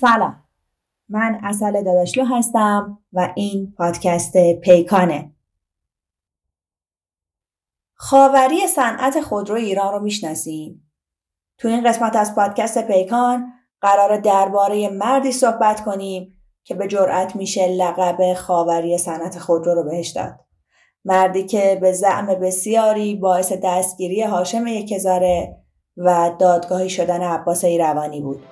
سلام، من عسل داداشلو هستم و این پادکست پیکانه. خاوری صنعت خودرو ایران رو میشناسین؟ تو این قسمت از پادکست پیکان قراره درباره مردی صحبت کنیم که به جرأت میشه لقب خاوری صنعت خودرو رو بهش داد. مردی که به زعم بسیاری باعث دستگیری هاشم یکهزارع و دادگاهی شدن عباس ایروانی بود.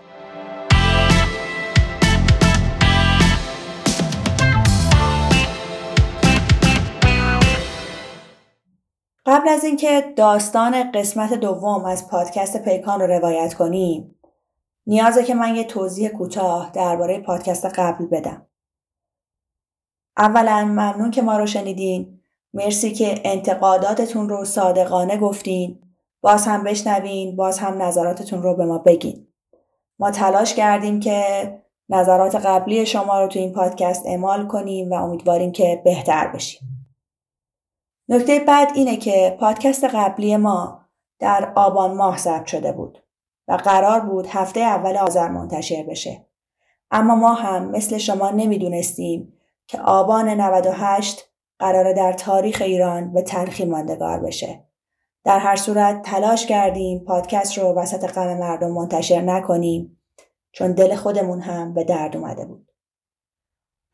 قبل از اینکه داستان قسمت دوم از پادکست پیکان رو روایت کنیم، نیازه که من یه توضیح کوتاه درباره پادکست قبلی بدم. اولا ممنون که ما رو شنیدین. مرسی که انتقاداتتون رو صادقانه گفتین. باز هم بشنوین، باز هم نظراتتون رو به ما بگین. ما تلاش کردیم که نظرات قبلی شما رو تو این پادکست اعمال کنیم و امیدواریم که بهتر بشیم. نکته بعد اینه که پادکست قبلی ما در آبان ماه ضبط شده بود و قرار بود هفته اول آذر منتشر بشه. اما ما هم مثل شما نمیدونستیم که آبان 98 قراره در تاریخ ایران به تلخی ماندگار بشه. در هر صورت تلاش کردیم پادکست رو وسط غم مردم منتشر نکنیم، چون دل خودمون هم به درد اومده بود.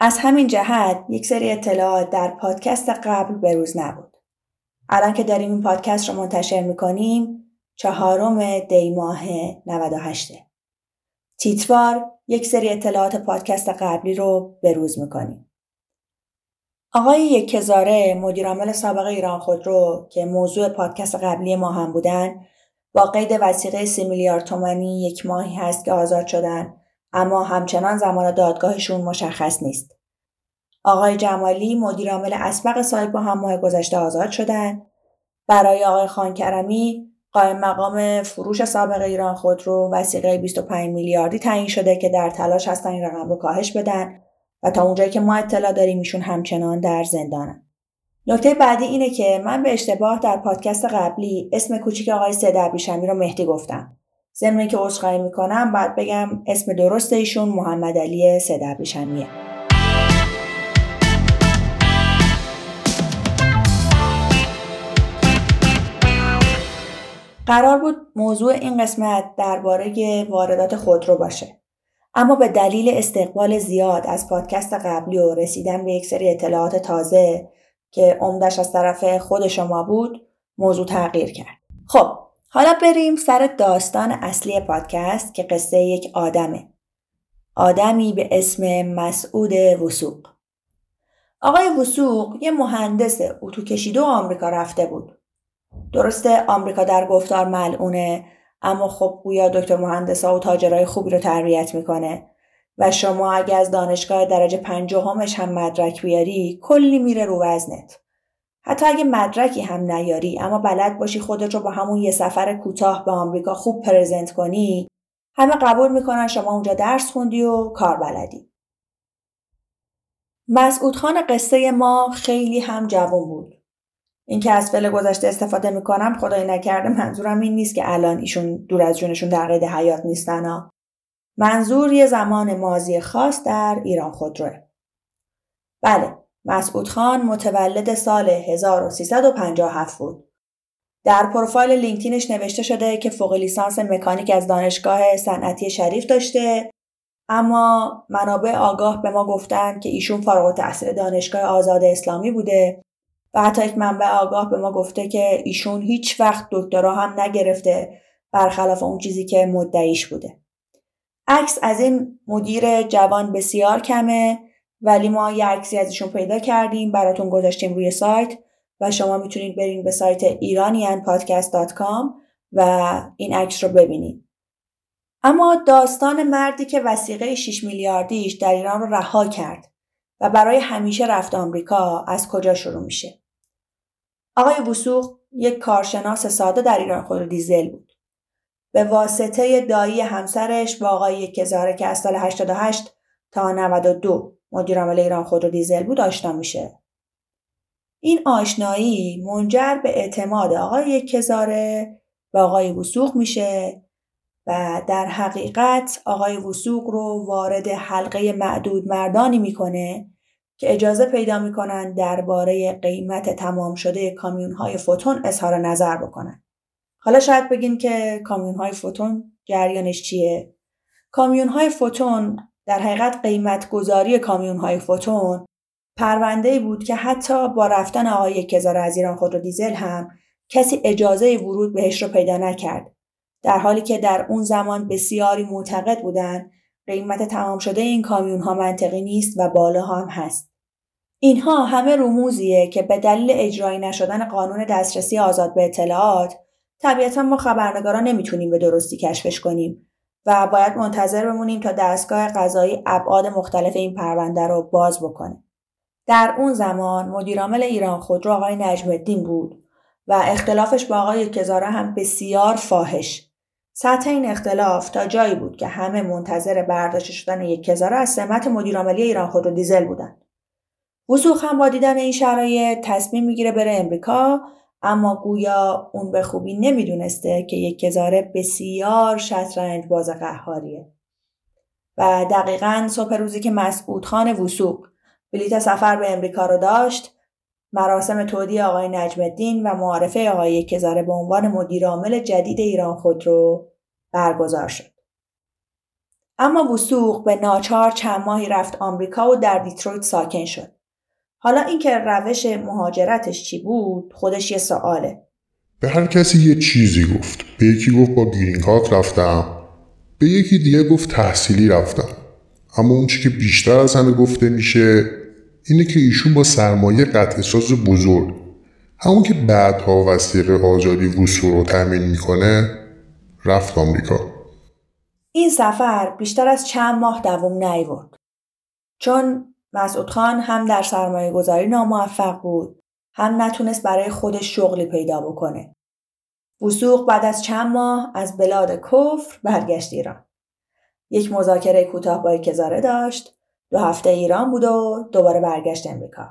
از همین جهت یک سری اطلاعات در پادکست قبل بروز نبود. الان که داریم این پادکست رو منتشر میکنیم 4 دی ماه 98. تیتوار یک سری اطلاعات پادکست قبلی رو بروز میکنیم. آقای یکهزارع، مدیرعامل سابق ایران خودرو که موضوع پادکست قبلی ما هم بودن، با قید وثیقه 30 میلیارد تومانی 1 ماهی هست که آزاد شدن، اما همچنان زمان دادگاهشون مشخص نیست. آقای جمالی، مدیرعامل اسبق سایپا، هم ماه گذشته آزاد شدن. برای آقای خانکرمی، قائم مقام فروش سابق ایران خودرو، وثیقه 25 میلیاردی تعیین شده که در تلاش هستن این رقم رو کاهش بدن و تا اونجایی که ما اطلاع داریم ایشون همچنان در زندانن. نکته بعدی اینه که من به اشتباه در پادکست قبلی اسم کوچیک آقای صدر بیشنیه رو مهدی گفتم. ضمن که عذرخواهی میکنم بعد بگم اسم درست ایشون محمد علی صدر بیشنیه. قرار بود موضوع این قسمت درباره واردات خودرو باشه، اما به دلیل استقبال زیاد از پادکست قبلی و رسیدن به یک سری اطلاعات تازه که عمدش از طرف خود شما بود، موضوع تغییر کرد. خب حالا بریم سر داستان اصلی پادکست که قصه یک آدمه. آدمی به اسم مسعود وسوق. آقای وسوق یه مهندس اتوکشیده آمریکا رفته بود. درسته آمریکا در گفتار ملعونه، اما خب گویا دکتر مهندسا و تاجرای خوبی رو تربیت میکنه و شما اگه از دانشگاه درجه 50 هم مدرک بیاری کلی میره رو وزنت. حتی اگه مدرکی هم نیاری اما بلد باشی خودت رو با همون یه سفر کوتاه به آمریکا خوب پرزنت کنی، همه قبول میکنن شما اونجا درس خوندی و کار بلدی. مسعود خان قصه ما خیلی هم جوان بود. این که از فعل گذشته استفاده میکنم خدای نکرده منظورم این نیست که الان ایشون دور از جونشون در قید حیات نیستن ها. منظور یه زمان ماضی خاص در ایران خودروه. بله، مسعود خان متولد سال 1357 بود. در پروفایل لینکدینش نوشته شده که فوق لیسانس مکانیک از دانشگاه صنعتی شریف داشته، اما منابع آگاه به ما گفتن که ایشون فارغ التحصیل دانشگاه آزاد اسلامی بوده و حتی یک منبع آگاه به ما گفته که ایشون هیچ وقت دکترا هم نگرفته، برخلاف اون چیزی که مدعیش بوده. عکس از این مدیر جوان بسیار کمه، ولی ما یه عکسی از ایشون پیدا کردیم براتون گذاشتیم روی سایت و شما میتونید برین به سایت iranianpodcast.com و این عکس رو ببینید. اما داستان مردی که وثیقه 6 میلیاردیش در ایران رو رها کرد و برای همیشه رفت آمریکا از کجا شروع میشه؟ آقای وسوق یک کارشناس ساده در ایران خودرو دیزل بود. به واسطه دایی همسرش با آقای یکهزارع که از سال 88 تا 92 مدیرعامل ایران خودرو دیزل بود آشنا میشه. این آشنایی منجر به اعتماد آقای یکهزارع و آقای وسوق میشه و در حقیقت آقای وسوق رو وارد حلقه معدود مردانی میکنه که اجازه پیدا میکنن درباره قیمت تمام شده کامیون‌های فوتون اظهار نظر بکنن. حالا شاید بگین که کامیون‌های فوتون جریانش چیه؟ کامیون‌های فوتون در حقیقت قیمت‌گذاری کامیون‌های فوتون پرونده‌ای بود که حتی با رفتن آقای یکهزارع از ایران خودرو دیزل هم کسی اجازه ورود بهش رو پیدا نکرد، در حالی که در اون زمان بسیاری معتقد بودند قیمت تمام شده این کامیون‌ها منطقی نیست و بالا هم هست. اینها همه رموزیه که به دلیل اجرایی نشدن قانون دسترسی آزاد به اطلاعات طبیعتاً ما خبرنگارا نمیتونیم به درستی کشفش کنیم و باید منتظر بمونیم تا دستگاه قضایی ابعاد مختلف این پرونده رو باز بکنه. در اون زمان مدیرعامل ایران خودرو آقای نجیب الدین بود و اختلافش با آقای یکهزارع هم بسیار فاحش. سطح این اختلاف تا جایی بود که همه منتظر برداشت شدن یکهزارع از سمت مدیرعاملی ایران خودرو دیزل بودن. وسوق هم با دیدن این شرایط تصمیم میگیره بره امریکا، اما گویا اون به خوبی نمیدونسته که یکهزارع بسیار شطرنج باز قهاریه. و دقیقاً صبح روزی که مسعود خان وسوق بلیت سفر به امریکا رو داشت، مراسم تودیع آقای نجم الدین و معارفه آقای یکهزارع به عنوان مدیرعامل جدید ایران خودرو برگزار شد. اما وسوق به ناچار چند ماهی رفت آمریکا و در دیترویت ساکن شد. حالا اینکه روش مهاجرتش چی بود خودش یه سواله. به هر کسی یه چیزی گفت. به یکی گفت با گرین کارت رفتم، به یکی دیگه گفت تحصیلی رفتم. اما اون چیزی که بیشتر از همه گفته میشه اینه که ایشون با سرمایه قطع‌ساز بزرگ، همون که بعدها وثیقه آزادی وسوق رو تامین میکنه، رفت آمریکا. این سفر بیشتر از چند ماه دوام نیاورد، چون مسعود خان هم در سرمایه گذاری ناموفق بود، هم نتونست برای خودش شغلی پیدا بکنه. وسوق بعد از چند ماه از بلاد کفر برگشت ایران. یک مذاکره کوتاه با یکهزارع داشت، 2 هفته ایران بود و دوباره برگشت امریکا.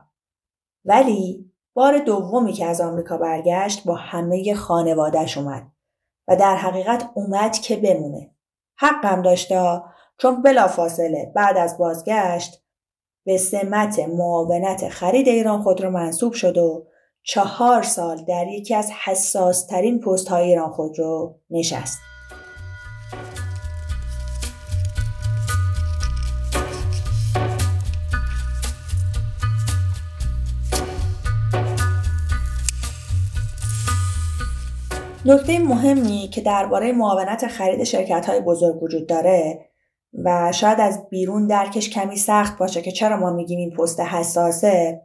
ولی بار دومی که از آمریکا برگشت با همه خانواده‌اش اومد و در حقیقت اومد که بمونه. حقم داشتا، چون بلافاصله بعد از بازگشت به سمت معاونت خرید ایران خودرو منصوب شد و 4 سال در یکی از حساس‌ترین پست‌های ایران خودرو نشست. نکته مهمی که درباره معاونت خرید شرکت‌های بزرگ وجود داره و شاید از بیرون درکش کمی سخت باشه که چرا ما میگیم این پست حساسه،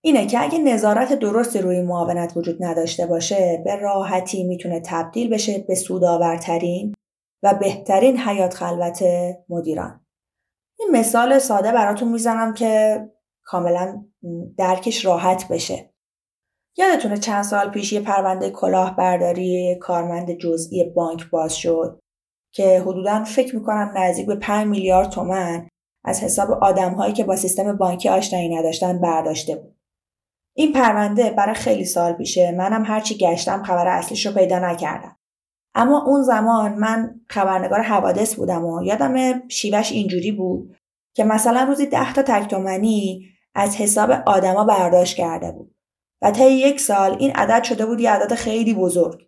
اینه که اگه نظارت درستی روی معاونت وجود نداشته باشه به راحتی میتونه تبدیل بشه به سودآورترین و بهترین حیات خلوت مدیران. این مثال ساده براتون میزنم که کاملا درکش راحت بشه. یادتونه چند سال پیش یه پرونده کلاهبرداری کارمند جزئی بانک باز شد که حدوداً فکر میکنم نزدیک به 5 میلیارد تومان از حساب آدم‌هایی که با سیستم بانکی آشنایی نداشتن برداشته بود. این پرونده برای خیلی سال پیشه، منم هرچی گشتم خبر اصلیش رو پیدا نکردم. اما اون زمان من خبرنگار حوادث بودم و یادم شیوهش اینجوری بود که مثلا روزی 10 تا تک‌تومانی از حساب آدما برداشت کرده بود و طی 1 سال این عدد شده بود یه عدد خیلی بزرگ.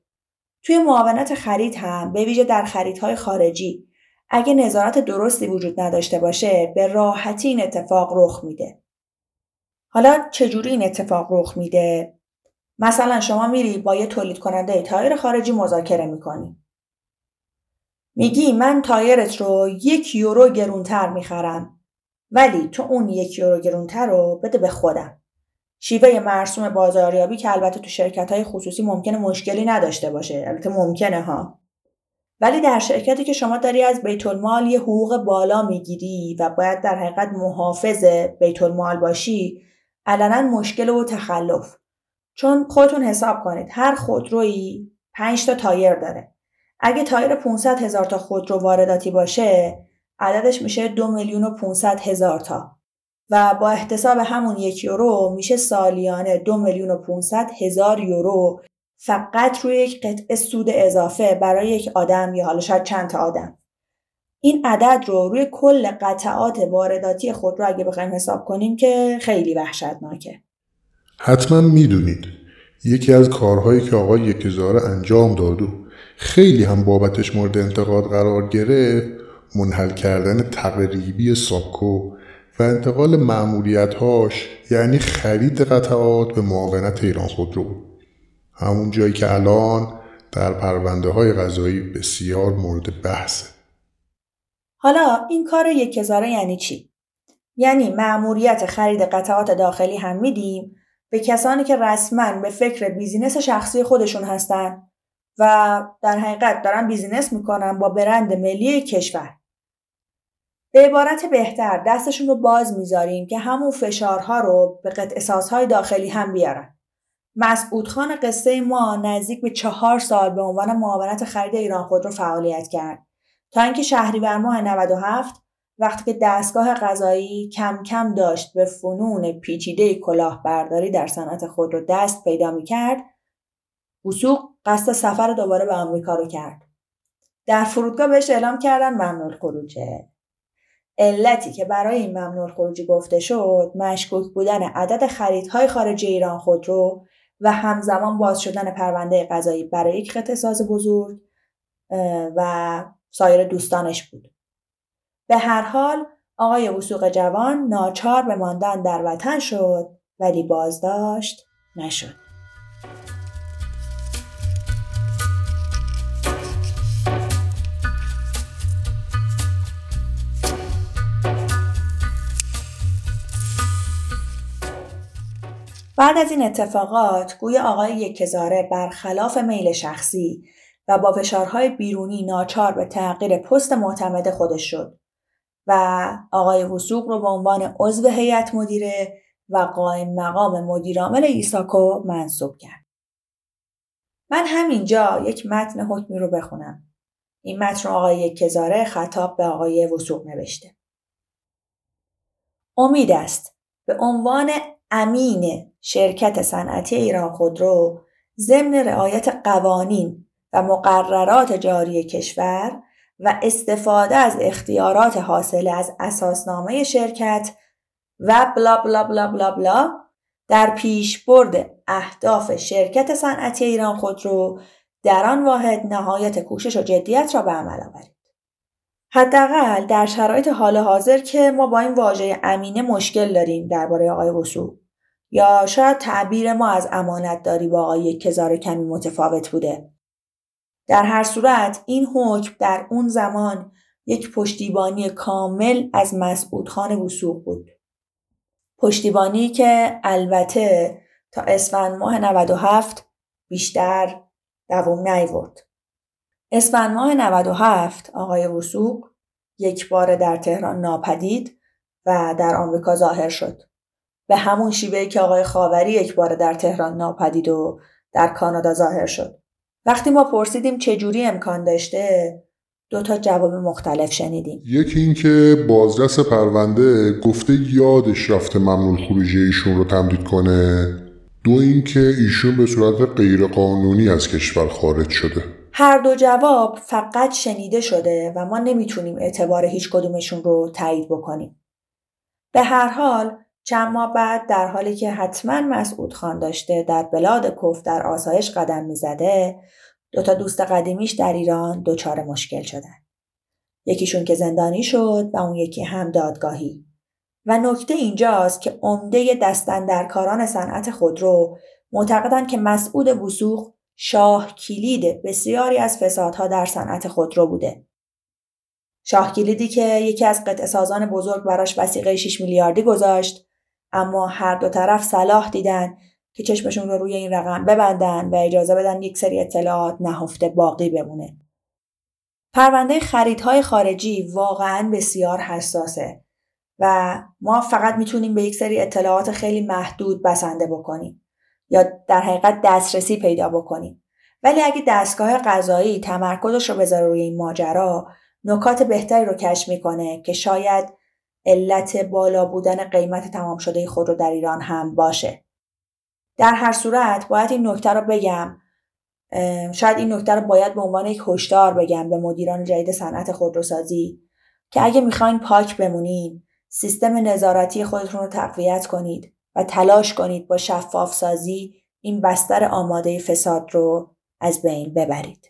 توی معاونت خرید هم به ویژه در خریدهای خارجی اگه نظارت درستی وجود نداشته باشه به راحتی این اتفاق رخ میده. حالا چجوری این اتفاق رخ میده؟ مثلا شما میری با یه تولید کننده تایر خارجی مذاکره میکنی، میگی من تایرت رو 1 یورو گرونتر میخرم، ولی تو اون 1 یورو گرونتر رو بده به خودم. شیوه مرسوم بازاریابی که البته تو شرکت‌های خصوصی ممکنه مشکلی نداشته باشه، البته ممکنه ها، ولی در شرکتی که شما داری از بیت المال یه حقوق بالا میگیری و باید در حقیقت محافظ بیت المال باشی، علنا مشکل و تخلف. چون خودتون حساب کنید هر خودرویی 5 تا تایر داره. اگه تایر 500,000 تا خودرو وارداتی باشه عددش میشه 2,500,000 تا و با احتساب همون 1 یورو میشه سالیانه 2,500,000 یورو فقط روی یک قطعه سود اضافه برای یک آدم یا حالا شاید چند تا آدم. این عدد رو روی کل قطعات وارداتی خود رو اگه بخوایم حساب کنیم که خیلی وحشتناکه. حتما میدونید یکی از کارهایی که آقای یکهزارع انجام داد و خیلی هم بابتش مورد انتقاد قرار گرفت، منحل کردن تقریبی سابکو و انتقال مأموریت‌هاش، یعنی خرید قطعات به معاونت ایران خودرو، همون جایی که الان در پرونده‌های قضایی بسیار مورد بحثه. حالا این کار یکهزارع یعنی چی؟ یعنی مأموریت خرید قطعات داخلی هم میدیم به کسانی که رسماً به فکر بیزینس شخصی خودشون هستن و در حقیقت دارن بیزینس میکنن با برند ملی کشور. به عبارت بهتر دستشون رو باز میذاریم که همون فشارها رو به قطع اساسهای داخلی هم بیارن. مسعود خان قصه ما نزدیک به 4 سال به عنوان معاونت خرید ایران خودرو فعالیت کرد تا اینکه شهریور ماه 97 وقتی که دستگاه قضایی کم کم داشت به فنون پیچیده کلاهبرداری در صنعت خودرو دست پیدا میکرد، وسوق قصد سفر دوباره به آمریکا رو کرد. در فرودگاه بهش اعلام کردن ممنوع خروجه. علتی که برای این ممنوع خروجی گفته شد مشکوک بودن عدد خریدهای خارج ایران خودرو و همزمان باز شدن پرونده قضایی برای یک قطعه ساز بزرگ و سایر دوستانش بود. به هر حال آقای وسوق جوان ناچار به ماندن در وطن شد ولی بازداشت نشد. بعد از این اتفاقات گویا آقای یکهزارع برخلاف میل شخصی و با فشارهای بیرونی ناچار به تغییر پست معتمد خودش شد و آقای وسوق رو به عنوان عضو هیئت مدیره و قائم مقام مدیرعامل ایساکو منصوب کرد. من همینجا یک متن حکمی رو بخونم. این متن رو آقای یکهزارع خطاب به آقای وسوق نوشته. امید است به عنوان امین شرکت صنعتی ایران خودرو ضمن رعایت قوانین و مقررات جاری کشور و استفاده از اختیارات حاصله از اساسنامه شرکت و بلا بلا بلا بلا بلا در پیشبرد اهداف شرکت صنعتی ایران خودرو در آن واحد نهایت کوشش و جدیت را به عمل آورید. حداقل در شرایط حال حاضر که ما با این واژه امینه مشکل داریم درباره آقای وسوق، یا شاید تعبیر ما از امانت داری با آقای یکهزارع کمی متفاوت بوده. در هر صورت این حکم در اون زمان یک پشتیبانی کامل از مسعود خان وسوق بود. پشتیبانی که البته تا اسفند ماه 97 بیشتر دوام نیاورد. اسفند ماه 97 آقای وسوق یک بار در تهران ناپدید و در آمریکا ظاهر شد. به همون شیوهی که آقای خاوری یک بار در تهران ناپدید و در کانادا ظاهر شد. وقتی ما پرسیدیم چجوری امکان داشته، 2 تا جواب مختلف شنیدیم. یکی این که بازرس پرونده گفته یادش رفته ممنوع خروجی ایشون رو تمدید کنه. 2 این که ایشون به صورت غیرقانونی از کشور خارج شده. هر 2 جواب فقط شنیده شده و ما نمیتونیم اعتبار هیچ کدومشون رو تایید بکنیم. به هر حال چند ماه بعد در حالی که حتما مسعود خان داشته در بلاد کفر در آسایش قدم میزده، 2 تا دوست قدیمیش در ایران دچار مشکل شدن. یکیشون که زندانی شد و اون یکی هم دادگاهی. و نکته اینجاست که عمده دستاندرکاران صنعت خودرو معتقدند که مسعود وسوق شاه کلید بسیاری از فسادها در صنعت خودرو بوده. شاه کلیدی که یکی از قطعه سازان بزرگ براش وثیقه 6 میلیاردی گذاشت، اما هر 2 طرف صلاح دیدن که چشمشون رو روی این رقم ببندن و اجازه بدن یک سری اطلاعات نهفته باقی بمونه. پرونده خریدهای خارجی واقعاً بسیار حساسه و ما فقط میتونیم به یک سری اطلاعات خیلی محدود بسنده بکنیم یا در حقیقت دسترسی پیدا بکنیم. ولی اگه دستگاه قضایی تمرکزش رو بذاره روی این ماجرا، نکات بهتری رو کشف میکنه که شاید علت بالا بودن قیمت تمام شده خودرو در ایران هم باشه. در هر صورت باید این نکته رو بگم شاید این نکته رو باید به عنوان یک هشدار بگم به مدیران جدید صنعت خودروسازی که اگه میخواین پاک بمونید، سیستم نظارتی خودتون رو تقویت کنید و تلاش کنید با شفاف سازی این بستر آماده فساد رو از بین ببرید.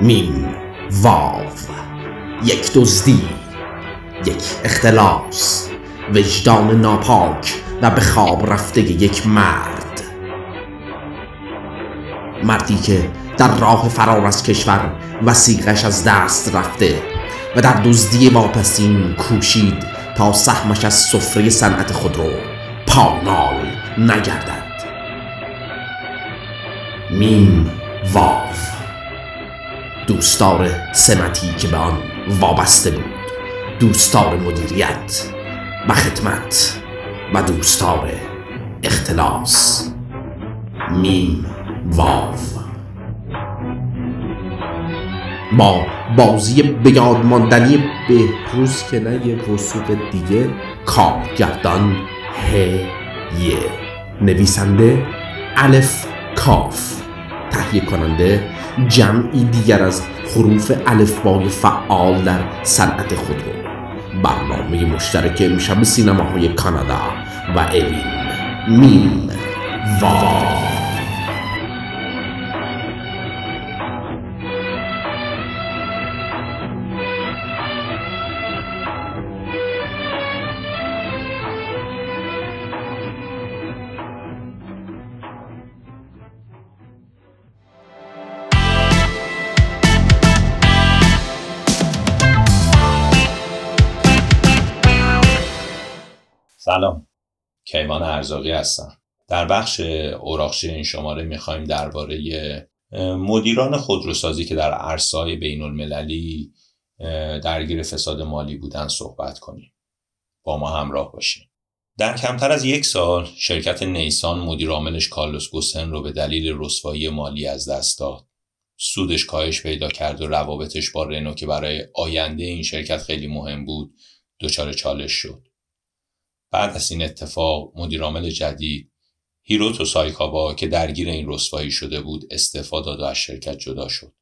میم واو، یک دزدی، یک اختلاس، وجدان ناپاک و به خواب رفته یک مرد، مردی که در راه فرار از کشور وثیقش از دست رفته و در دزدی واپسین کوشید تا سهمش از سفره صنعت خودرو پامال نگردد. میم واو، دوستار سمتی که به آن وابسته بود، دوستار مدیریت و خدمت و دوستار اختلاس. میم واو، با بازی بیاد ماندنی بهروز که نه یه وسوق دیگه، کارگردان هیه، نویسنده الف کاف، تهیه کننده جمعی دیگر از حروف الفبای فعال در صنعت خودرو. برنامه مشترک امشب سینماهای کانادا و اوین. میم واو. سلام، کیوان ارزاقی هستم. در بخش اوراقچه این شماره میخوایم درباره مدیران خودروسازی که در عرصه‌های بین‌المللی درگیر فساد مالی بودن صحبت کنیم. با ما همراه باشیم. در کمتر از یک سال شرکت نیسان مدیر عاملش کارلوس گون رو به دلیل رسوایی مالی از دست داد. سودش کاهش پیدا کرد و روابطش با رنو که برای آینده این شرکت خیلی مهم بود دچار چالش شد. بعد از این اتفاق مدیرعامل جدید هیروتو سایکابا که درگیر این رسوایی شده بود استعفا داد و از شرکت جدا شد.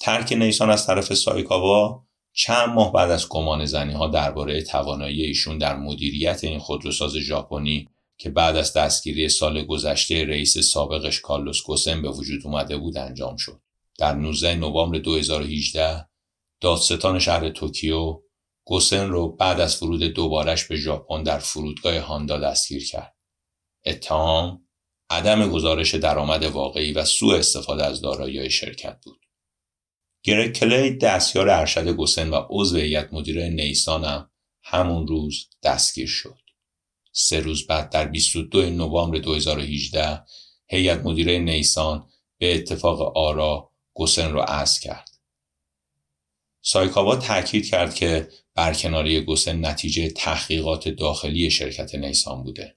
ترک نیسان از طرف سایکابا چند ماه بعد از گمانه‌زنی‌ها درباره توانایی ایشون در مدیریت این خودروساز ژاپنی که بعد از دستگیری سال گذشته رئیس سابقش کارلوس گون به وجود اومده بود انجام شد. در 19 نوامبر 2018 دادستان شهر توکیو گوسن رو بعد از فرود دوبارش به ژاپن در فرودگاه هاندا دستگیر کرد. اتهام عدم گزارش درآمد واقعی و سوء استفاده از دارایی شرکت بود. گریگ کلی دستیار ارشد گوسن و عضو هیئت مدیره نیسان همون روز دستگیر شد. 3 روز بعد در 22 نوامبر 2018 هیئت مدیره نیسان به اتفاق آرا گوسن رو عزل کرد. سایکابا تاکید کرد که برکناری گوسن نتیجه تحقیقات داخلی شرکت نیسان بوده.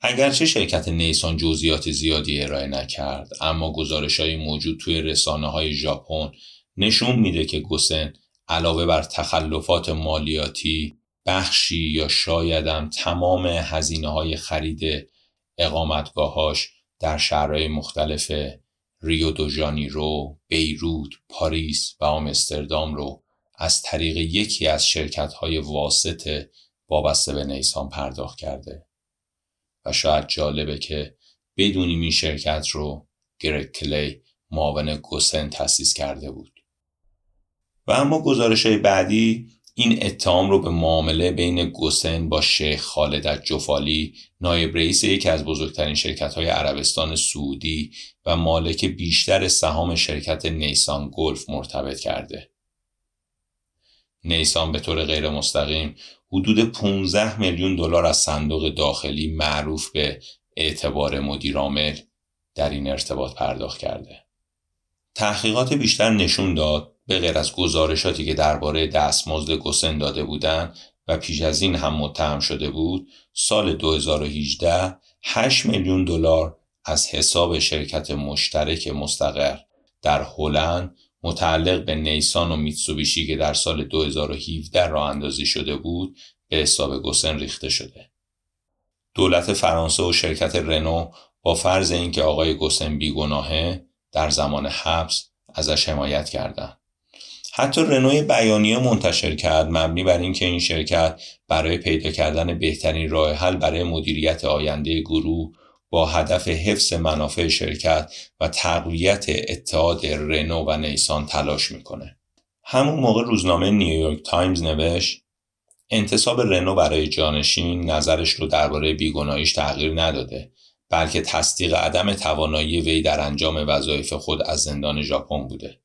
اگرچه شرکت نیسان جزئیات زیادی ارائه نکرد، اما گزارش‌های موجود توی رسانه‌های ژاپن نشون میده که گوسن علاوه بر تخلفات مالیاتی، بخشی یا شاید هم تمام هزینه‌های خرید اقامتگاهاش در شهرهای مختلف ریو دو ژانیرو، بیروت، پاریس و آمستردام رو از طریق یکی از شرکت‌های واسطه وابسته به نیسان پرداخت کرده. و شاید جالبه که بدونیم این شرکت رو گریگ کلی معاون گوسن تأسیس کرده بود. و اما گزارش‌های بعدی این اتهام رو به معامله بین گوسن با شیخ خالد الجفالی، نایب رئیس یکی از بزرگترین شرکت‌های عربستان سعودی و مالک بیشتر سهام شرکت نیسان گلف مرتبط کرده. نیسان به طور غیر مستقیم حدود 15 میلیون دلار از صندوق داخلی معروف به اعتبار مدیرعامل در این ارتباط پرداخت کرده. تحقیقات بیشتر نشون داد به غیر از گزارشاتی که درباره دستمزد گوسن داده بودند و پیش از این هم متهم شده بود، سال 2018 8 میلیون دلار از حساب شرکت مشترک مستقر در هلند متعلق به نیسان و میتسوبیشی که در سال 2017 راه اندازی شده بود به حساب گسن ریخته شده. دولت فرانسه و شرکت رنو با فرض اینکه آقای گسن بیگناهه در زمان حبس ازش حمایت کردند. حتی رنو بیانیه منتشر کرد مبنی بر اینکه این شرکت برای پیدا کردن بهترین راه حل برای مدیریت آینده گروه با هدف حفظ منافع شرکت و تقویت اتحاد رنو و نیسان تلاش میکنه. همون موقع روزنامه نیویورک تایمز نوشت انتصاب رنو برای جانشین نظرش رو درباره بیگناهیش تغییر نداده، بلکه تصدیق عدم توانایی وی در انجام وظایف خود از زندان ژاپن بوده.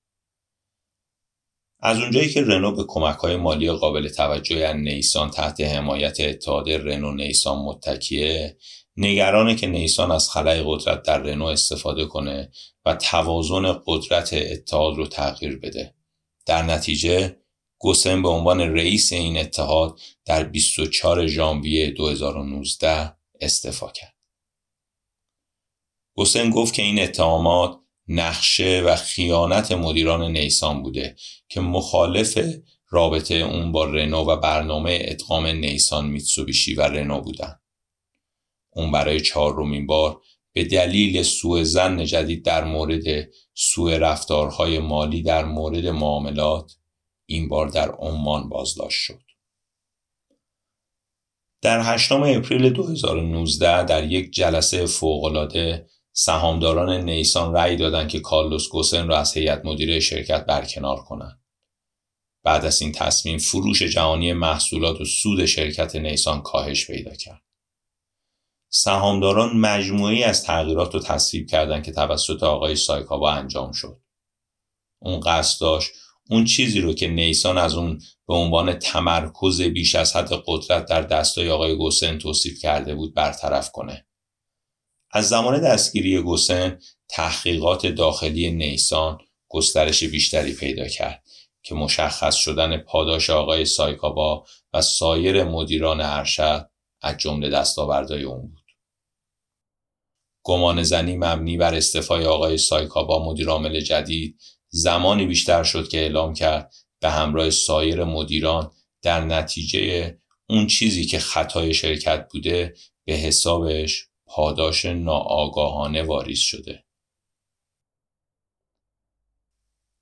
از اونجایی که رنو به کمک‌های مالی قابل توجهی از نیسان تحت حمایت اتحاد رنو نیسان متکیه، نگرانه که نیسان از خلأ قدرت در رنو استفاده کنه و توازن قدرت اتحاد رو تغییر بده. در نتیجه گسن به عنوان رئیس این اتحاد در 24 ژانویه 2019 استعفا کرد. گسن گفت که این اتهامات نقشه و خیانت مدیران نیسان بوده که مخالف رابطه اون با رنو و برنامه ادغام نیسان میتسوبیشی و رنو بودن. اون برای 4مین بار به دلیل سوء ظن جدید در مورد سوء رفتارهای مالی در مورد معاملات این بار در عمان بازداشت شد. در 8 اپریل 2019 در یک جلسه فوق‌العاده سهامداران نیسان رأی دادند که کارلوس گسن را از هیئت مدیره شرکت برکنار کنند. بعد از این تصمیم فروش جهانی محصولات و سود شرکت نیسان کاهش پیدا کرد. سهامداران مجموعی از تغییرات رو تصویب کردند که توسط آقای سایکابا انجام شد. اون قصد داشت اون چیزی رو که نیسان از اون به عنوان تمرکز بیش از حد قدرت در دستای آقای گسن توصیف کرده بود برطرف کنه. از زمان دستگیری گسن تحقیقات داخلی نیسان گسترش بیشتری پیدا کرد که مشخص شدن پاداش آقای سایکابا و سایر مدیران ارشد از جمله دستاوردهای اون بود. گمان زنی مبنی بر استعفای آقای سایکابا مدیر عامل جدید زمانی بیشتر شد که اعلام کرد به همراه سایر مدیران در نتیجه اون چیزی که خطای شرکت بوده به حسابش پاداش ناآگاهانه واریز شده.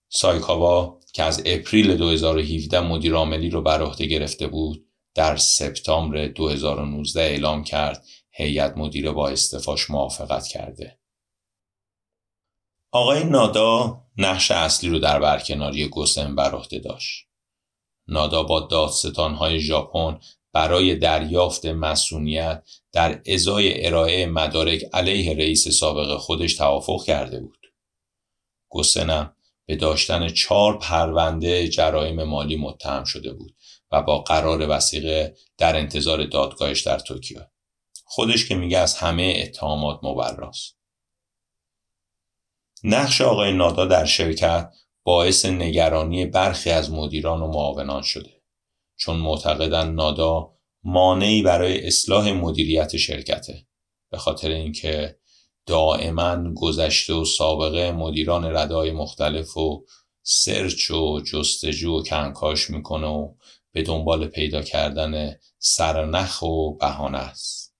سایکابا که از اپریل 2017 مدیر عاملی رو بر عهده گرفته بود در سپتامبر 2019 اعلام کرد هیئت مدیره با استعفاش موافقت کرده. آقای نادا نقش اصلی رو در برکناری گسن بر عهده داشت. نادا با دادستان‌های ژاپن برای دریافت مصونیت در ازای ارائه مدارک علیه رئیس سابق خودش توافق کرده بود. گسنم به داشتن 4 پرونده جرایم مالی متهم شده بود و با قرار وثیقه در انتظار دادگاهش در توکیو. خودش که میگه از همه اتهامات مبراست. نقش آقای نادا در شرکت باعث نگرانی برخی از مدیران و معاونان شده، چون معتقدند نادا مانعی برای اصلاح مدیریت شرکته، به خاطر اینکه دائما گذشته و سابقه مدیران رده‌های مختلف و سرچ و جستجو و کنکاش میکنه و به دنبال پیدا کردن سرنخ و بهانه است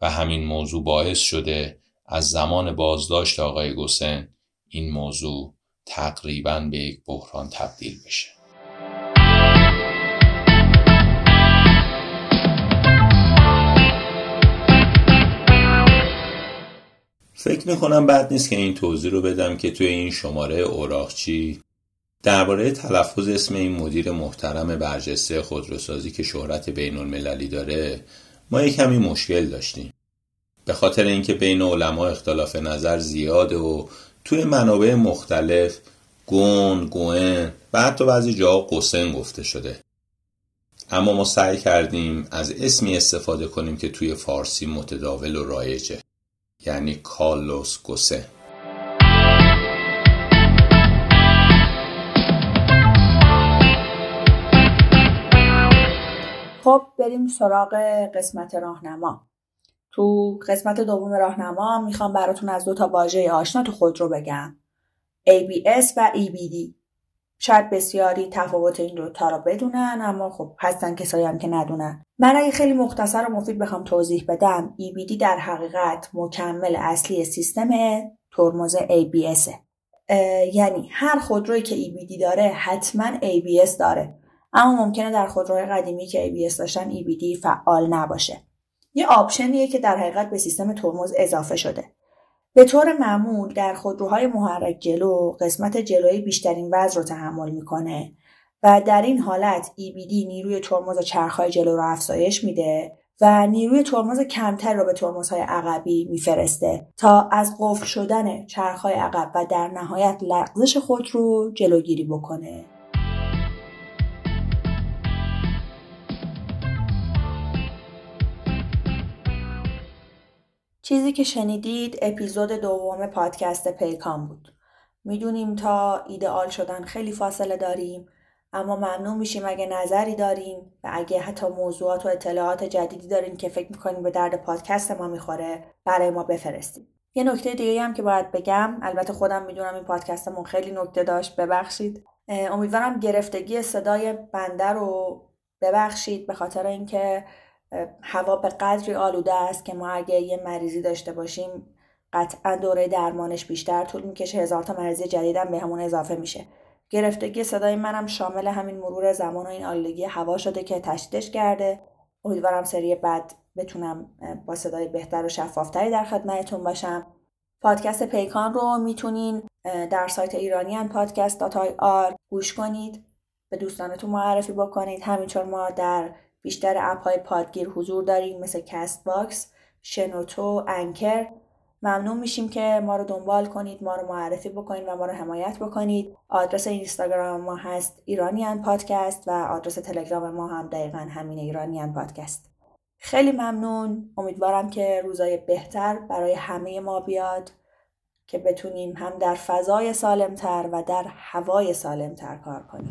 و همین موضوع باعث شده از زمان بازداشت آقای گسن این موضوع تقریباً به یک بحران تبدیل بشه. فکر میکنم بد نیست که این توضیح رو بدم که توی این شماره اوراقچی درباره تلفظ اسم این مدیر محترم برجسته خودروسازی که شهرت بین‌المللی داره ما یک کمی مشکل داشتیم. به خاطر اینکه بین علما اختلاف نظر زیاده و توی منابع مختلف گون، گوئن و حتی بعضی جاها قسن گفته شده. اما ما سعی کردیم از اسمی استفاده کنیم که توی فارسی متداول و رایجه، یعنی کارلوس گسن. خب بریم سراغ قسمت راهنما. تو قسمت دوم راهنما میخوام براتون از دو تا واژه آشنا تو خودرو بگم. ABS و EBD. شاید بسیاری تفاوت این دو تا رو بدونن، اما خب هستن کسایی هم که ندونن. من اگه خیلی مختصر و مفید بخوام توضیح بدم، EBD در حقیقت مکمل اصلی سیستم ترمز ABSه. یعنی هر خودرویی که EBD داره حتما ABS داره، اما ممکنه در خودروهای قدیمی که ABS داشتن EBD فعال نباشه. یه آپشنیه که در حقیقت به سیستم ترمز اضافه شده. به طور معمول در خودروهای محرک جلو قسمت جلویی بیشترین وزن رو تحمل میکنه و در این حالت EBD نیروی ترمز و چرخهای جلو رو افزایش میده و نیروی ترمز کمتر رو به ترمزهای عقبی میفرسته تا از قفل شدن چرخهای عقب و در نهایت لغزش خودرو جلوگیری بکنه. چیزی که شنیدید اپیزود دوم پادکست پیکان بود. میدونیم تا ایدئال شدن خیلی فاصله داریم، اما ممنون میشیم اگه نظری دارین و اگه حتی موضوعات و اطلاعات جدیدی دارین که فکر میکنین به درد پادکست ما میخوره برای ما بفرستید. یه نکته دیگه هم که باید بگم، البته خودم میدونم این پادکستمون خیلی نکته داشت، ببخشید. امیدوارم گرفتگی صدای بنده رو ببخشید، به خاطر اینکه هوا به قدری آلوده است که ما اگه یه مریضی داشته باشیم قطعا دوره درمانش بیشتر طول میکشه، 1000 تا مریضی جدید هم به همون اضافه میشه. گرفتگی صدای منم شامل همین مرور زمان و این آلودگی هوا شده که تشدیدش کرده. امیدوارم سری بعد بتونم با صدای بهتر و شفافتری در خدمتتون باشم. پادکست پیکان رو میتونین در سایت iranianpodcast.ir گوش کنید، به دوستانتون معرفی بکنید. همینطور ما در بیشتر اپ‌های پادگیر حضور داریم مثل کست باکس، شنوتو، انکر. ممنون میشیم که ما رو دنبال کنید، ما رو معرفی بکنید و ما رو حمایت بکنید. آدرس اینستاگرام ما هست ایرانیان پادکست و آدرس تلگرام ما هم دقیقاً همین ایرانیان پادکست. خیلی ممنون. امیدوارم که روزای بهتر برای همه ما بیاد که بتونیم هم در فضای سالمتر و در هوای سالمتر کار کنیم.